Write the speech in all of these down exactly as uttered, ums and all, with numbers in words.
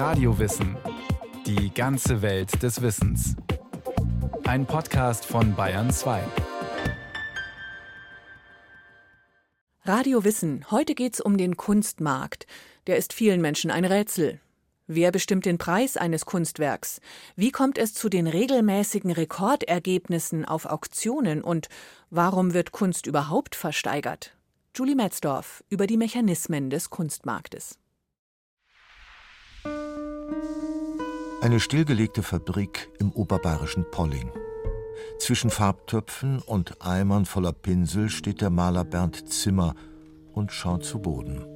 Radio Wissen. Die ganze Welt des Wissens. Ein Podcast von Bayern zwei. Radio Wissen. Heute geht's um den Kunstmarkt. Der ist vielen Menschen ein Rätsel. Wer bestimmt den Preis eines Kunstwerks? Wie kommt es zu den regelmäßigen Rekordergebnissen auf Auktionen? Und warum wird Kunst überhaupt versteigert? Julie Metzdorf über die Mechanismen des Kunstmarktes. Eine stillgelegte Fabrik im oberbayerischen Polling. Zwischen Farbtöpfen und Eimern voller Pinsel steht der Maler Bernd Zimmer und schaut zu Boden.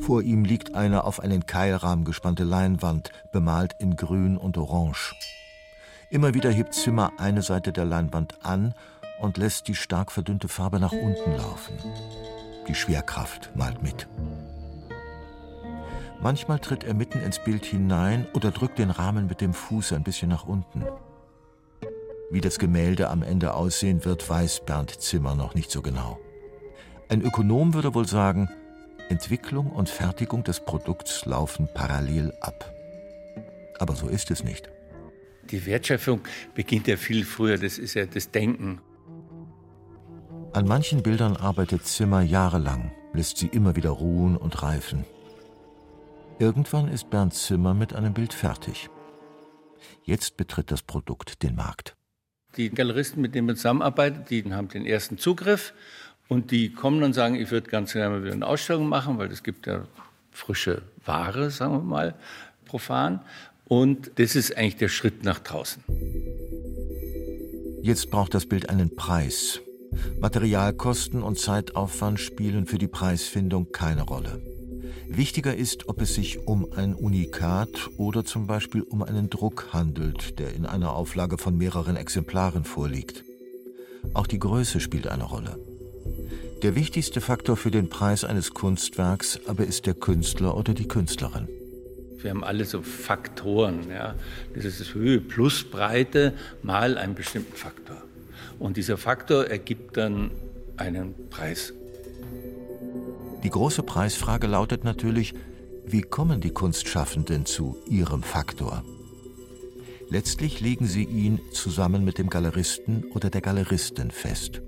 Vor ihm liegt eine auf einen Keilrahmen gespannte Leinwand, bemalt in Grün und Orange. Immer wieder hebt Zimmer eine Seite der Leinwand an und lässt die stark verdünnte Farbe nach unten laufen. Die Schwerkraft malt mit. Manchmal tritt er mitten ins Bild hinein oder drückt den Rahmen mit dem Fuß ein bisschen nach unten. Wie das Gemälde am Ende aussehen wird, weiß Bernd Zimmer noch nicht so genau. Ein Ökonom würde wohl sagen, Entwicklung und Fertigung des Produkts laufen parallel ab. Aber so ist es nicht. Die Wertschöpfung beginnt ja viel früher, das ist ja das Denken. An manchen Bildern arbeitet Zimmer jahrelang, lässt sie immer wieder ruhen und reifen. Irgendwann ist Bernd Zimmer mit einem Bild fertig. Jetzt betritt das Produkt den Markt. Die Galeristen, mit denen man zusammenarbeitet, die haben den ersten Zugriff. Und die kommen und sagen, ich würde ganz gerne mal wieder eine Ausstellung machen, weil es gibt ja frische Ware, sagen wir mal, profan. Und das ist eigentlich der Schritt nach draußen. Jetzt braucht das Bild einen Preis. Materialkosten und Zeitaufwand spielen für die Preisfindung keine Rolle. Wichtiger ist, ob es sich um ein Unikat oder zum Beispiel um einen Druck handelt, der in einer Auflage von mehreren Exemplaren vorliegt. Auch die Größe spielt eine Rolle. Der wichtigste Faktor für den Preis eines Kunstwerks aber ist der Künstler oder die Künstlerin. Wir haben alle so Faktoren. Ja. Das ist das Höhe plus Breite mal einen bestimmten Faktor. Und dieser Faktor ergibt dann einen Preis. Die große Preisfrage lautet natürlich, wie kommen die Kunstschaffenden zu ihrem Faktor? Letztlich legen sie ihn zusammen mit dem Galeristen oder der Galeristin fest.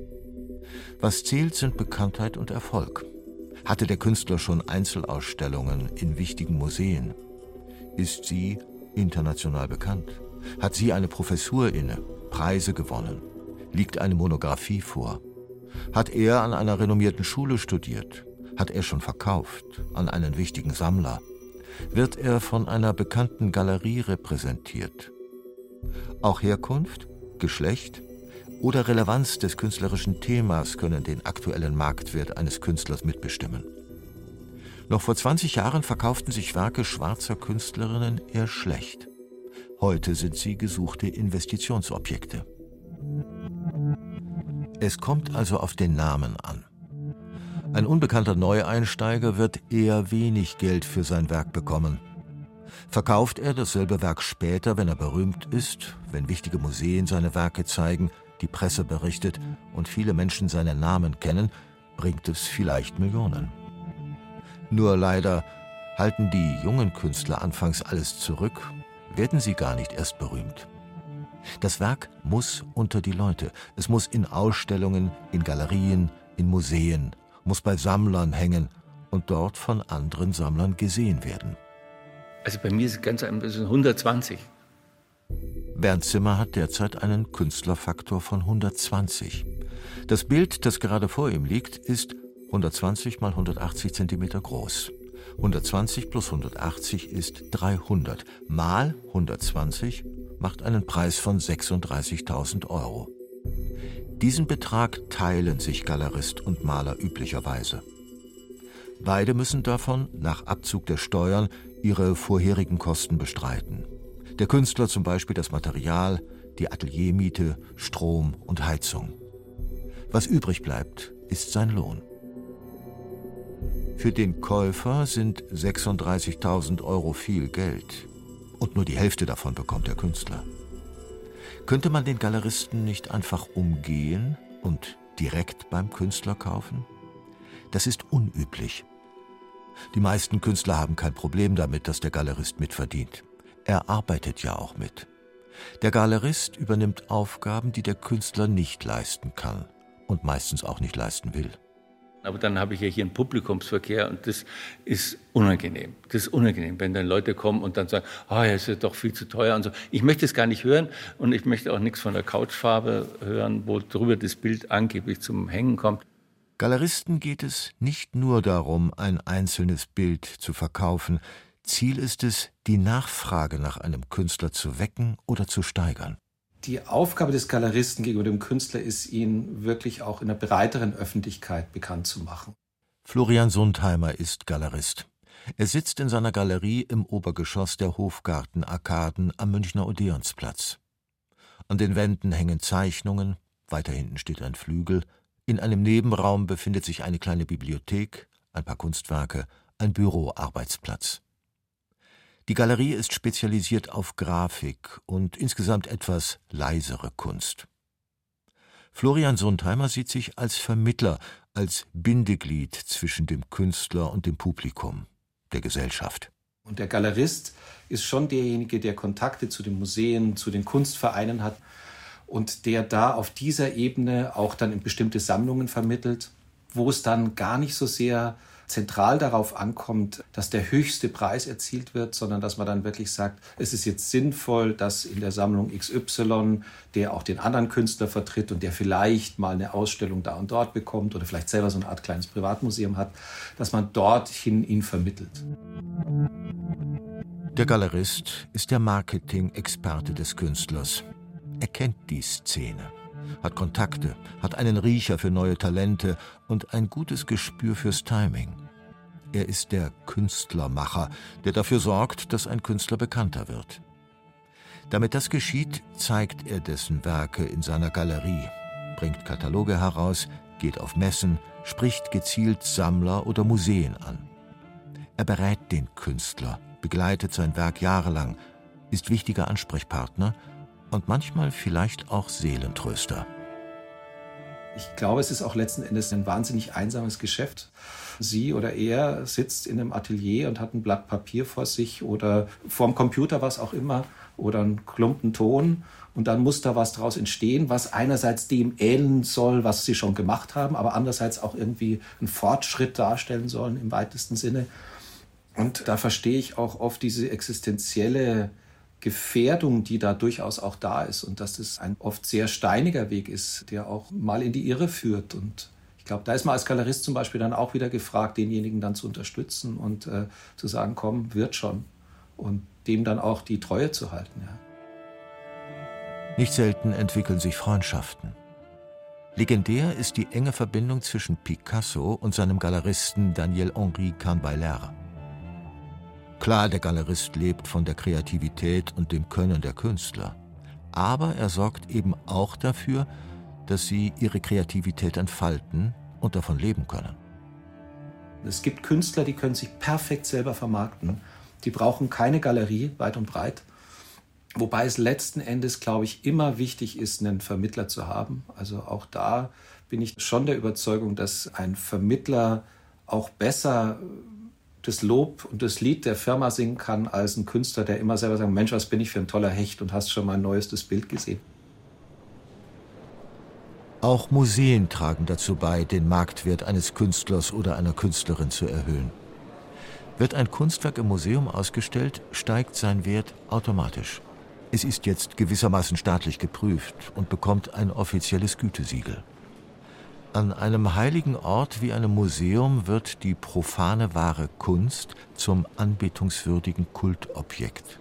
Was zählt, sind Bekanntheit und Erfolg. Hatte der Künstler schon Einzelausstellungen in wichtigen Museen? Ist sie international bekannt? Hat sie eine Professur inne, Preise gewonnen? Liegt eine Monographie vor? Hat er an einer renommierten Schule studiert? Hat er schon verkauft an einen wichtigen Sammler? Wird er von einer bekannten Galerie repräsentiert? Auch Herkunft, Geschlecht oder Relevanz des künstlerischen Themas können den aktuellen Marktwert eines Künstlers mitbestimmen. Noch vor zwanzig Jahren verkauften sich Werke schwarzer Künstlerinnen eher schlecht. Heute sind sie gesuchte Investitionsobjekte. Es kommt also auf den Namen an. Ein unbekannter Neueinsteiger wird eher wenig Geld für sein Werk bekommen. Verkauft er dasselbe Werk später, wenn er berühmt ist, wenn wichtige Museen seine Werke zeigen, die Presse berichtet und viele Menschen seinen Namen kennen, bringt es vielleicht Millionen. Nur leider halten die jungen Künstler anfangs alles zurück, werden sie gar nicht erst berühmt. Das Werk muss unter die Leute. Es muss in Ausstellungen, in Galerien, in Museen, muss bei Sammlern hängen und dort von anderen Sammlern gesehen werden. Also bei mir ist es ganz ein bisschen hundertzwanzig. Bernd Zimmer hat derzeit einen Künstlerfaktor von hundertzwanzig. Das Bild, das gerade vor ihm liegt, ist hundertzwanzig mal hundertachtzig Zentimeter groß. hundertzwanzig plus hundertachtzig ist dreihundert. Mal hundertzwanzig macht einen Preis von sechsunddreißigtausend Euro. Diesen Betrag teilen sich Galerist und Maler üblicherweise. Beide müssen davon, nach Abzug der Steuern, ihre vorherigen Kosten bestreiten. Der Künstler zum Beispiel das Material, die Ateliermiete, Strom und Heizung. Was übrig bleibt, ist sein Lohn. Für den Käufer sind sechsunddreißigtausend Euro viel Geld. Und nur die Hälfte davon bekommt der Künstler. Könnte man den Galeristen nicht einfach umgehen und direkt beim Künstler kaufen? Das ist unüblich. Die meisten Künstler haben kein Problem damit, dass der Galerist mitverdient. Er arbeitet ja auch mit. Der Galerist übernimmt Aufgaben, die der Künstler nicht leisten kann und meistens auch nicht leisten will. Aber dann habe ich ja hier einen Publikumsverkehr und das ist unangenehm. Das ist unangenehm, wenn dann Leute kommen und dann sagen, ah, oh, das ist doch viel zu teuer und so. Ich möchte es gar nicht hören und ich möchte auch nichts von der Couchfarbe hören, wo drüber das Bild angeblich zum Hängen kommt. Galeristen geht es nicht nur darum, ein einzelnes Bild zu verkaufen. Ziel ist es, die Nachfrage nach einem Künstler zu wecken oder zu steigern. Die Aufgabe des Galeristen gegenüber dem Künstler ist, ihn wirklich auch in der breiteren Öffentlichkeit bekannt zu machen. Florian Sundheimer ist Galerist. Er sitzt in seiner Galerie im Obergeschoss der Hofgartenarkaden am Münchner Odeonsplatz. An den Wänden hängen Zeichnungen, weiter hinten steht ein Flügel. In einem Nebenraum befindet sich eine kleine Bibliothek, ein paar Kunstwerke, ein Büroarbeitsplatz. Die Galerie ist spezialisiert auf Grafik und insgesamt etwas leisere Kunst. Florian Sundheimer sieht sich als Vermittler, als Bindeglied zwischen dem Künstler und dem Publikum, der Gesellschaft. Und der Galerist ist schon derjenige, der Kontakte zu den Museen, zu den Kunstvereinen hat und der da auf dieser Ebene auch dann in bestimmte Sammlungen vermittelt, wo es dann gar nicht so sehr zentral darauf ankommt, dass der höchste Preis erzielt wird, sondern dass man dann wirklich sagt, es ist jetzt sinnvoll, dass in der Sammlung X Y, der auch den anderen Künstler vertritt und der vielleicht mal eine Ausstellung da und dort bekommt oder vielleicht selber so eine Art kleines Privatmuseum hat, dass man dorthin ihn vermittelt. Der Galerist ist der Marketing-Experte des Künstlers. Er kennt die Szene, hat Kontakte, hat einen Riecher für neue Talente und ein gutes Gespür fürs Timing. Er ist der Künstlermacher, der dafür sorgt, dass ein Künstler bekannter wird. Damit das geschieht, zeigt er dessen Werke in seiner Galerie, bringt Kataloge heraus, geht auf Messen, spricht gezielt Sammler oder Museen an. Er berät den Künstler, begleitet sein Werk jahrelang, ist wichtiger Ansprechpartner und manchmal vielleicht auch Seelentröster. Ich glaube, es ist auch letzten Endes ein wahnsinnig einsames Geschäft. Sie oder er sitzt in einem Atelier und hat ein Blatt Papier vor sich oder vorm Computer, was auch immer, oder einen Klumpen Ton. Und dann muss da was draus entstehen, was einerseits dem ähneln soll, was sie schon gemacht haben, aber andererseits auch irgendwie einen Fortschritt darstellen sollen im weitesten Sinne. Und da verstehe ich auch oft diese existenzielle Gefährdung, die da durchaus auch da ist und dass das ein oft sehr steiniger Weg ist, der auch mal in die Irre führt. Und ich glaube, da ist man als Galerist zum Beispiel dann auch wieder gefragt, denjenigen dann zu unterstützen und äh, zu sagen, komm, wird schon. Und dem dann auch die Treue zu halten. Ja. Nicht selten entwickeln sich Freundschaften. Legendär ist die enge Verbindung zwischen Picasso und seinem Galeristen Daniel-Henry Kahnweiler. Klar, der Galerist lebt von der Kreativität und dem Können der Künstler. Aber er sorgt eben auch dafür, dass sie ihre Kreativität entfalten und davon leben können. Es gibt Künstler, die können sich perfekt selber vermarkten. Die brauchen keine Galerie, weit und breit. Wobei es letzten Endes, glaube ich, immer wichtig ist, einen Vermittler zu haben. Also auch da bin ich schon der Überzeugung, dass ein Vermittler auch besser das Lob und das Lied der Firma singen kann, als ein Künstler, der immer selber sagt, Mensch, was bin ich für ein toller Hecht und hast schon mal ein neuestes Bild gesehen. Auch Museen tragen dazu bei, den Marktwert eines Künstlers oder einer Künstlerin zu erhöhen. Wird ein Kunstwerk im Museum ausgestellt, steigt sein Wert automatisch. Es ist jetzt gewissermaßen staatlich geprüft und bekommt ein offizielles Gütesiegel. An einem heiligen Ort wie einem Museum wird die profane wahre Kunst zum anbetungswürdigen Kultobjekt.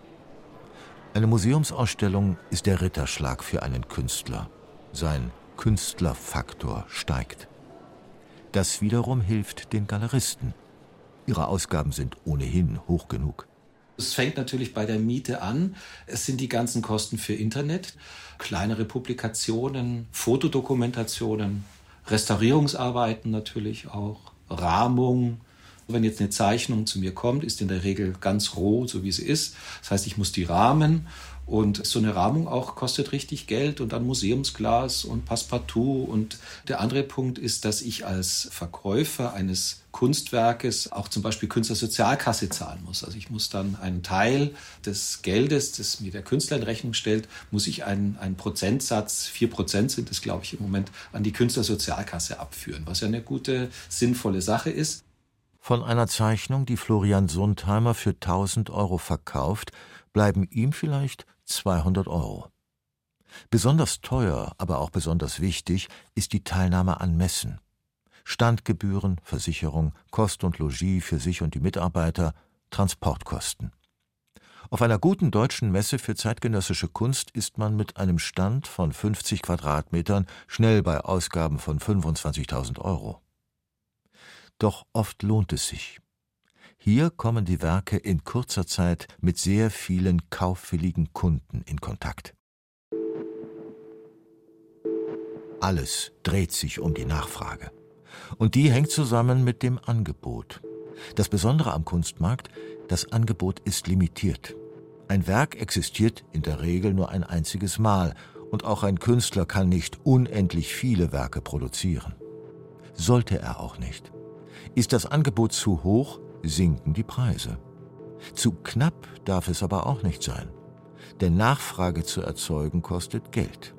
Eine Museumsausstellung ist der Ritterschlag für einen Künstler. Sein Künstlerfaktor steigt. Das wiederum hilft den Galeristen. Ihre Ausgaben sind ohnehin hoch genug. Es fängt natürlich bei der Miete an. Es sind die ganzen Kosten für Internet, kleinere Publikationen, Fotodokumentationen, Restaurierungsarbeiten natürlich auch, Rahmung, Wenn jetzt eine Zeichnung zu mir kommt, ist in der Regel ganz roh, so wie sie ist. Das heißt, ich muss die rahmen. Und so eine Rahmung auch kostet richtig Geld und dann Museumsglas und Passepartout. Und der andere Punkt ist, dass ich als Verkäufer eines Kunstwerkes auch zum Beispiel Künstlersozialkasse zahlen muss. Also ich muss dann einen Teil des Geldes, das mir der Künstler in Rechnung stellt, muss ich einen, einen Prozentsatz, vier Prozent sind es, glaube ich, im Moment, an die Künstlersozialkasse abführen, was ja eine gute, sinnvolle Sache ist. Von einer Zeichnung, die Florian Sundheimer für tausend Euro verkauft, bleiben ihm vielleicht zweihundert Euro. Besonders teuer, aber auch besonders wichtig, ist die Teilnahme an Messen. Standgebühren, Versicherung, Kost und Logis für sich und die Mitarbeiter, Transportkosten. Auf einer guten deutschen Messe für zeitgenössische Kunst ist man mit einem Stand von fünfzig Quadratmetern schnell bei Ausgaben von fünfundzwanzigtausend Euro. Doch oft lohnt es sich. Hier kommen die Werke in kurzer Zeit mit sehr vielen kaufwilligen Kunden in Kontakt. Alles dreht sich um die Nachfrage. Und die hängt zusammen mit dem Angebot. Das Besondere am Kunstmarkt, das Angebot ist limitiert. Ein Werk existiert in der Regel nur ein einziges Mal. Und auch ein Künstler kann nicht unendlich viele Werke produzieren. Sollte er auch nicht. Ist das Angebot zu hoch, sinken die Preise. Zu knapp darf es aber auch nicht sein, denn Nachfrage zu erzeugen kostet Geld.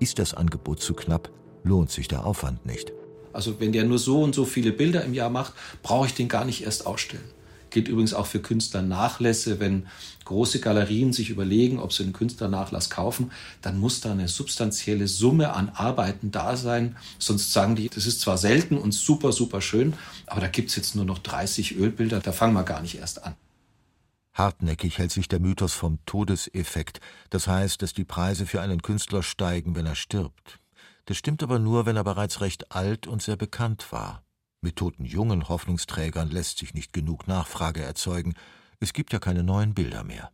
Ist das Angebot zu knapp, lohnt sich der Aufwand nicht. Also wenn der nur so und so viele Bilder im Jahr macht, brauche ich den gar nicht erst ausstellen. Gilt übrigens auch für Künstlernachlässe. Wenn große Galerien sich überlegen, ob sie einen Künstlernachlass kaufen, dann muss da eine substanzielle Summe an Arbeiten da sein. Sonst sagen die, das ist zwar selten und super, super schön, aber da gibt es jetzt nur noch dreißig Ölbilder, da fangen wir gar nicht erst an. Hartnäckig hält sich der Mythos vom Todeseffekt. Das heißt, dass die Preise für einen Künstler steigen, wenn er stirbt. Das stimmt aber nur, wenn er bereits recht alt und sehr bekannt war. Mit toten jungen Hoffnungsträgern lässt sich nicht genug Nachfrage erzeugen. Es gibt ja keine neuen Bilder mehr.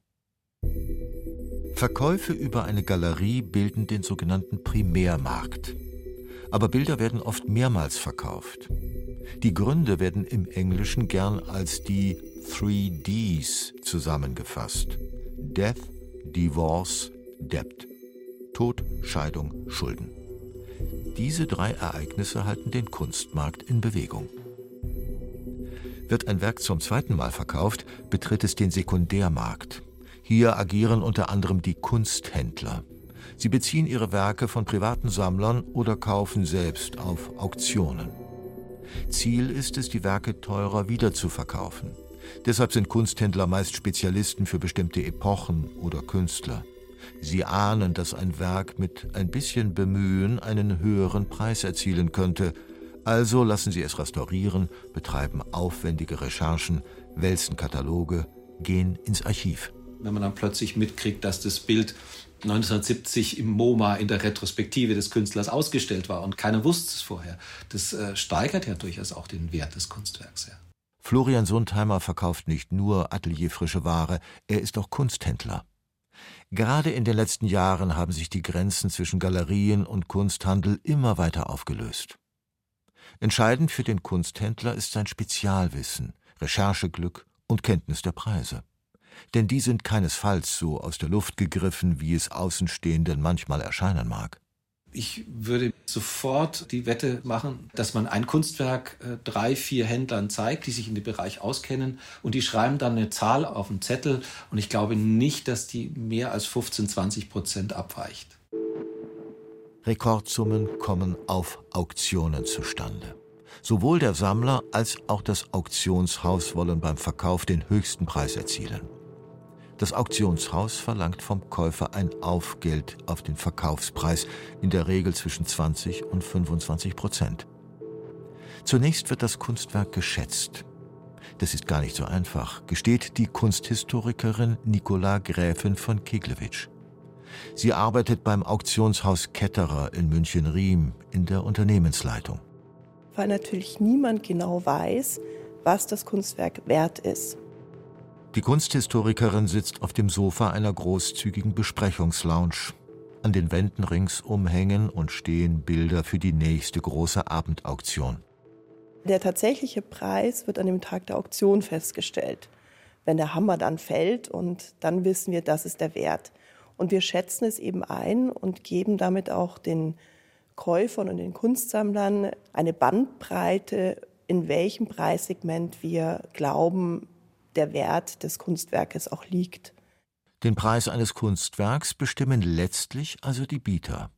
Verkäufe über eine Galerie bilden den sogenannten Primärmarkt. Aber Bilder werden oft mehrmals verkauft. Die Gründe werden im Englischen gern als die drei Ds zusammengefasst. Death, Divorce, Debt. Tod, Scheidung, Schulden. Diese drei Ereignisse halten den Kunstmarkt in Bewegung. Wird ein Werk zum zweiten Mal verkauft, betritt es den Sekundärmarkt. Hier agieren unter anderem die Kunsthändler. Sie beziehen ihre Werke von privaten Sammlern oder kaufen selbst auf Auktionen. Ziel ist es, die Werke teurer wiederzuverkaufen. Deshalb sind Kunsthändler meist Spezialisten für bestimmte Epochen oder Künstler. Sie ahnen, dass ein Werk mit ein bisschen Bemühen einen höheren Preis erzielen könnte. Also lassen sie es restaurieren, betreiben aufwendige Recherchen, wälzen Kataloge, gehen ins Archiv. Wenn man dann plötzlich mitkriegt, dass das Bild neunzehnhundertsiebzig im MoMA in der Retrospektive des Künstlers ausgestellt war und keiner wusste es vorher, das äh, steigert ja durchaus auch den Wert des Kunstwerks. Ja. Florian Sundheimer verkauft nicht nur atelierfrische Ware, er ist auch Kunsthändler. Gerade in den letzten Jahren haben sich die Grenzen zwischen Galerien und Kunsthandel immer weiter aufgelöst. Entscheidend für den Kunsthändler ist sein Spezialwissen, Rechercheglück und Kenntnis der Preise. Denn die sind keinesfalls so aus der Luft gegriffen, wie es Außenstehenden manchmal erscheinen mag. Ich würde sofort die Wette machen, dass man ein Kunstwerk äh, drei, vier Händlern zeigt, die sich in dem Bereich auskennen und die schreiben dann eine Zahl auf den Zettel und ich glaube nicht, dass die mehr als fünfzehn, zwanzig Prozent abweicht. Rekordsummen kommen auf Auktionen zustande. Sowohl der Sammler als auch das Auktionshaus wollen beim Verkauf den höchsten Preis erzielen. Das Auktionshaus verlangt vom Käufer ein Aufgeld auf den Verkaufspreis, in der Regel zwischen zwanzig und fünfundzwanzig Prozent. Zunächst wird das Kunstwerk geschätzt. Das ist gar nicht so einfach, gesteht die Kunsthistorikerin Nikola Gräfin von Keglewitsch. Sie arbeitet beim Auktionshaus Ketterer in München-Riem in der Unternehmensleitung. Weil natürlich niemand genau weiß, was das Kunstwerk wert ist. Die Kunsthistorikerin sitzt auf dem Sofa einer großzügigen Besprechungslounge. An den Wänden ringsum hängen und stehen Bilder für die nächste große Abendauktion. Der tatsächliche Preis wird an dem Tag der Auktion festgestellt. Wenn der Hammer dann fällt und dann wissen wir, das ist der Wert. Und wir schätzen es eben ein und geben damit auch den Käufern und den Kunstsammlern eine Bandbreite, in welchem Preissegment wir glauben, der Wert des Kunstwerkes auch liegt. Den Preis eines Kunstwerks bestimmen letztlich also die Bieter.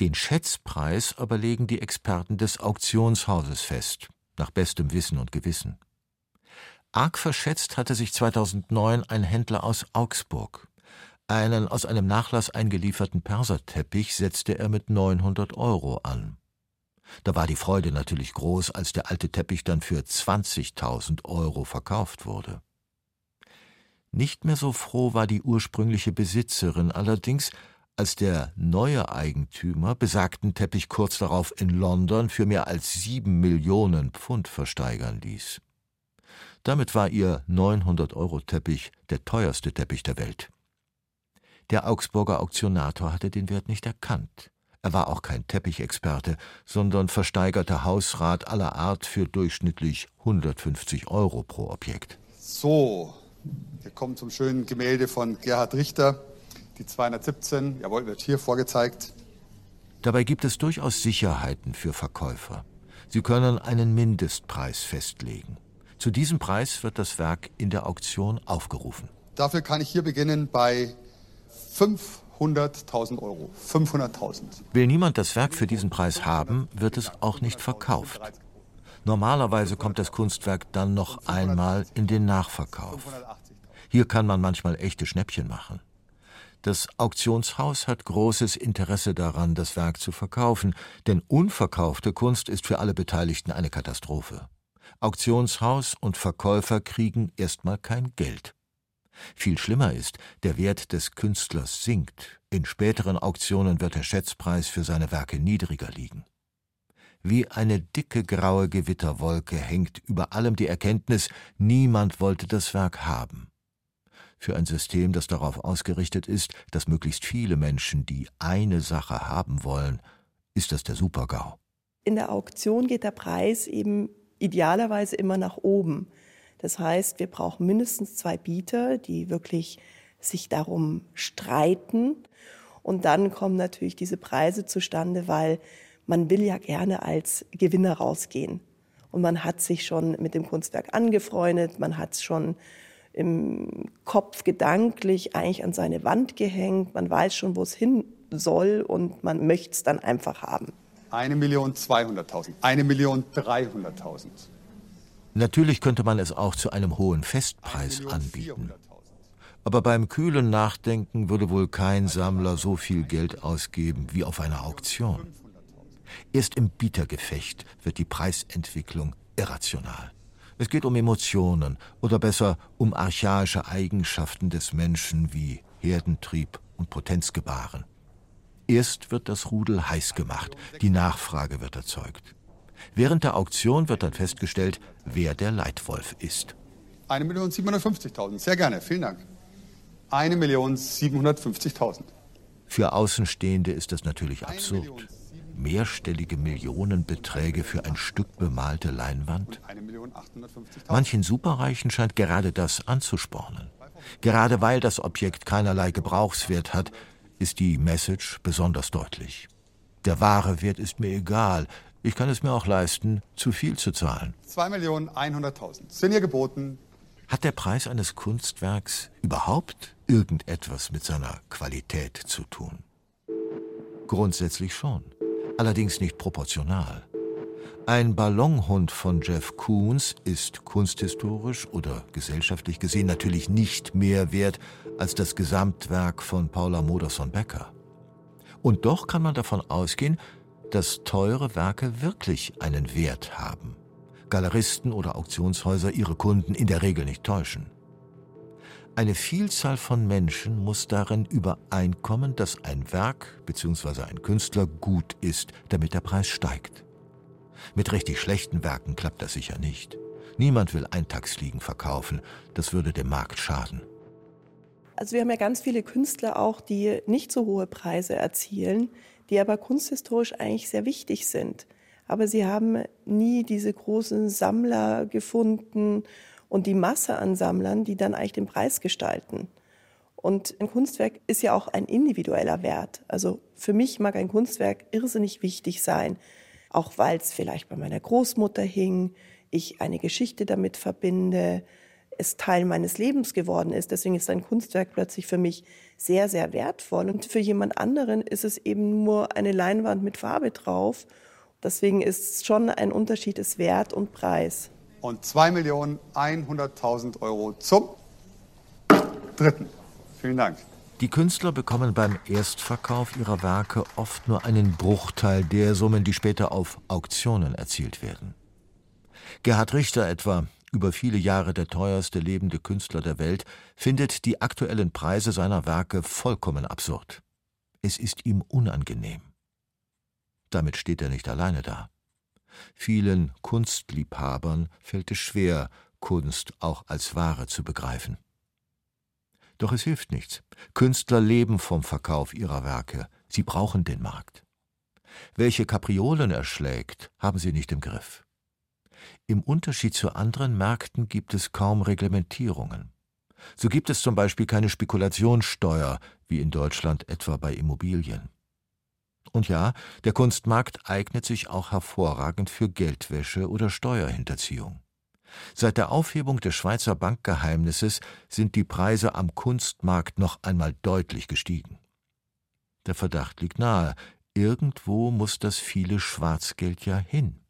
Den Schätzpreis aber legen die Experten des Auktionshauses fest, nach bestem Wissen und Gewissen. Arg verschätzt hatte sich zweitausendneun ein Händler aus Augsburg. Einen aus einem Nachlass eingelieferten Perserteppich setzte er mit neunhundert Euro an. Da war die Freude natürlich groß, als der alte Teppich dann für zwanzigtausend Euro verkauft wurde. Nicht mehr so froh war die ursprüngliche Besitzerin allerdings, als der neue Eigentümer besagten Teppich kurz darauf in London für mehr als sieben Millionen Pfund versteigern ließ. Damit war ihr neunhundert-Euro-Teppich der teuerste Teppich der Welt. Der Augsburger Auktionator hatte den Wert nicht erkannt. Er war auch kein Teppichexperte, sondern versteigerte Hausrat aller Art für durchschnittlich hundertfünfzig Euro pro Objekt. So, wir kommen zum schönen Gemälde von Gerhard Richter. Die zweihundertsiebzehn, jawohl, wird hier vorgezeigt. Dabei gibt es durchaus Sicherheiten für Verkäufer. Sie können einen Mindestpreis festlegen. Zu diesem Preis wird das Werk in der Auktion aufgerufen. Dafür kann ich hier beginnen bei fünfhunderttausend Euro. fünfhunderttausend. Will niemand das Werk für diesen Preis haben, wird es auch nicht verkauft. Normalerweise kommt das Kunstwerk dann noch einmal in den Nachverkauf. Hier kann man manchmal echte Schnäppchen machen. Das Auktionshaus hat großes Interesse daran, das Werk zu verkaufen, denn unverkaufte Kunst ist für alle Beteiligten eine Katastrophe. Auktionshaus und Verkäufer kriegen erstmal kein Geld. Viel schlimmer ist, der Wert des Künstlers sinkt. In späteren Auktionen wird der Schätzpreis für seine Werke niedriger liegen. Wie eine dicke graue Gewitterwolke hängt über allem die Erkenntnis, niemand wollte das Werk haben. Für ein System, das darauf ausgerichtet ist, dass möglichst viele Menschen die eine Sache haben wollen, ist das der Super-GAU. In der Auktion geht der Preis eben idealerweise immer nach oben. Das heißt, wir brauchen mindestens zwei Bieter, die wirklich sich darum streiten. Und dann kommen natürlich diese Preise zustande, weil man will ja gerne als Gewinner rausgehen. Und man hat sich schon mit dem Kunstwerk angefreundet, man hat es schon im Kopf gedanklich eigentlich an seine Wand gehängt. Man weiß schon, wo es hin soll und man möchte es dann einfach haben. Eine Million zweihunderttausend, eine Million dreihunderttausend. Natürlich könnte man es auch zu einem hohen Festpreis anbieten. Aber beim kühlen Nachdenken würde wohl kein Sammler so viel Geld ausgeben wie auf einer Auktion. Erst im Bietergefecht wird die Preisentwicklung irrational. Es geht um Emotionen oder besser um archaische Eigenschaften des Menschen wie Herdentrieb und Potenzgebaren. Erst wird das Rudel heiß gemacht, die Nachfrage wird erzeugt. Während der Auktion wird dann festgestellt, wer der Leitwolf ist. eine Million siebenhundertfünfzigtausend, sehr gerne, vielen Dank. eine Million siebenhundertfünfzigtausend. Für Außenstehende ist das natürlich absurd. Mehrstellige Millionenbeträge für ein Stück bemalte Leinwand? Manchen Superreichen scheint gerade das anzuspornen. Gerade weil das Objekt keinerlei Gebrauchswert hat, ist die Message besonders deutlich. Der wahre Wert ist mir egal. Ich kann es mir auch leisten, zu viel zu zahlen. zwei Millionen einhunderttausend sind hier geboten. Hat der Preis eines Kunstwerks überhaupt irgendetwas mit seiner Qualität zu tun? Grundsätzlich schon. Allerdings nicht proportional. Ein Ballonhund von Jeff Koons ist kunsthistorisch oder gesellschaftlich gesehen natürlich nicht mehr wert als das Gesamtwerk von Paula Modersohn-Becker. Und doch kann man davon ausgehen, dass teure Werke wirklich einen Wert haben. Galeristen oder Auktionshäuser ihre Kunden in der Regel nicht täuschen. Eine Vielzahl von Menschen muss darin übereinkommen, dass ein Werk bzw. ein Künstler gut ist, damit der Preis steigt. Mit richtig schlechten Werken klappt das sicher nicht. Niemand will Eintagsfliegen verkaufen, das würde dem Markt schaden. Also wir haben ja ganz viele Künstler auch, die nicht so hohe Preise erzielen, die aber kunsthistorisch eigentlich sehr wichtig sind. aber sie haben nie diese großen Sammler gefunden und die Masse an Sammlern, die dann eigentlich den Preis gestalten. Und ein Kunstwerk ist ja auch ein individueller Wert. Also für mich mag ein Kunstwerk irrsinnig wichtig sein, auch weil es vielleicht bei meiner Großmutter hing, ich eine Geschichte damit verbinde, es Teil meines Lebens geworden ist. Deswegen ist ein Kunstwerk plötzlich für mich sehr, sehr wertvoll. Und für jemand anderen ist es eben nur eine Leinwand mit Farbe drauf. Deswegen ist schon ein Unterschied ist Wert und Preis. Und zwei Millionen hunderttausend Euro zum Dritten. Vielen Dank. Die Künstler bekommen beim Erstverkauf ihrer Werke oft nur einen Bruchteil der Summen, die später auf Auktionen erzielt werden. Gerhard Richter etwa, über viele Jahre der teuerste lebende Künstler der Welt, findet die aktuellen Preise seiner Werke vollkommen absurd. Es ist ihm unangenehm. Damit steht er nicht alleine da. Vielen Kunstliebhabern fällt es schwer, Kunst auch als Ware zu begreifen. Doch es hilft nichts. Künstler leben vom Verkauf ihrer Werke. Sie brauchen den Markt. Welche Kapriolen er schlägt, haben sie nicht im Griff. Im Unterschied zu anderen Märkten gibt es kaum Reglementierungen. So gibt es zum Beispiel keine Spekulationssteuer, wie in Deutschland etwa bei Immobilien. Und ja, der Kunstmarkt eignet sich auch hervorragend für Geldwäsche oder Steuerhinterziehung. Seit der Aufhebung des Schweizer Bankgeheimnisses sind die Preise am Kunstmarkt noch einmal deutlich gestiegen. Der Verdacht liegt nahe, irgendwo muss das viele Schwarzgeld ja hin.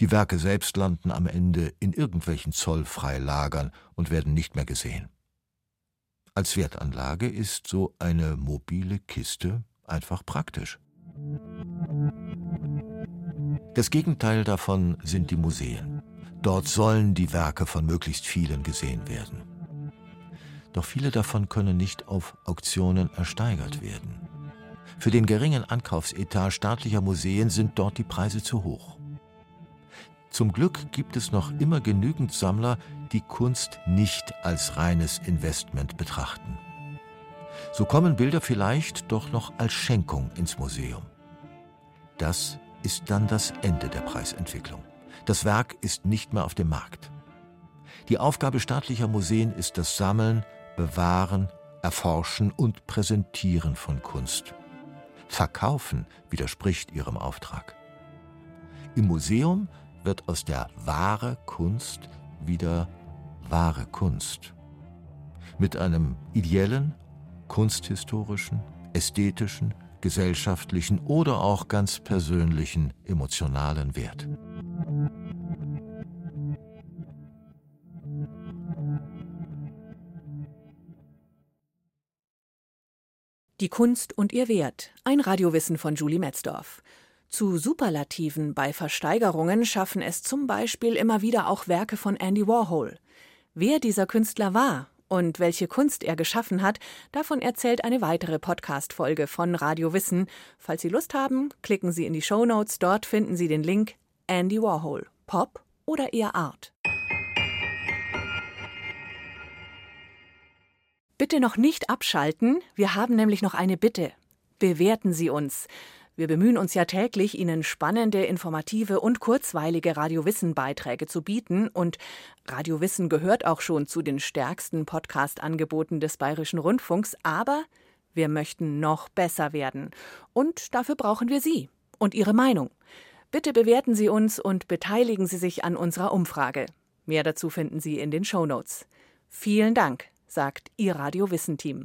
Die Werke selbst landen am Ende in irgendwelchen Zollfreilagern und werden nicht mehr gesehen. Als Wertanlage ist so eine mobile Kiste einfach praktisch. Das Gegenteil davon sind die Museen. Dort sollen die Werke von möglichst vielen gesehen werden. Doch viele davon können nicht auf Auktionen ersteigert werden. Für den geringen Ankaufsetat staatlicher Museen sind dort die Preise zu hoch. Zum Glück gibt es noch immer genügend Sammler, die Kunst nicht als reines Investment betrachten. So kommen Bilder vielleicht doch noch als Schenkung ins Museum. Das ist dann das Ende der Preisentwicklung. Das Werk ist nicht mehr auf dem Markt. Die Aufgabe staatlicher Museen ist das Sammeln, Bewahren, Erforschen und Präsentieren von Kunst. Verkaufen widerspricht ihrem Auftrag. Im Museum wird aus der wahren Kunst wieder wahre Kunst. Mit einem ideellen, kunsthistorischen, ästhetischen, gesellschaftlichen oder auch ganz persönlichen, emotionalen Wert. Die Kunst und ihr Wert. Ein Radiowissen von Julie Metzdorf. Zu Superlativen bei Versteigerungen schaffen es zum Beispiel immer wieder auch Werke von Andy Warhol. Wer dieser Künstler war und welche Kunst er geschaffen hat, davon erzählt eine weitere Podcast-Folge von Radio Wissen. Falls Sie Lust haben, klicken Sie in die Shownotes, dort finden Sie den Link Andy Warhol, Pop oder eher Art. Bitte noch nicht abschalten, wir haben nämlich noch eine Bitte. Bewerten Sie uns. Wir bemühen uns ja täglich, Ihnen spannende, informative und kurzweilige Radio-Wissen-Beiträge zu bieten. Und Radio-Wissen gehört auch schon zu den stärksten Podcast-Angeboten des Bayerischen Rundfunks. Aber wir möchten noch besser werden. Und dafür brauchen wir Sie und Ihre Meinung. Bitte bewerten Sie uns und beteiligen Sie sich an unserer Umfrage. Mehr dazu finden Sie in den Shownotes. Vielen Dank, sagt Ihr Radio-Wissen-Team.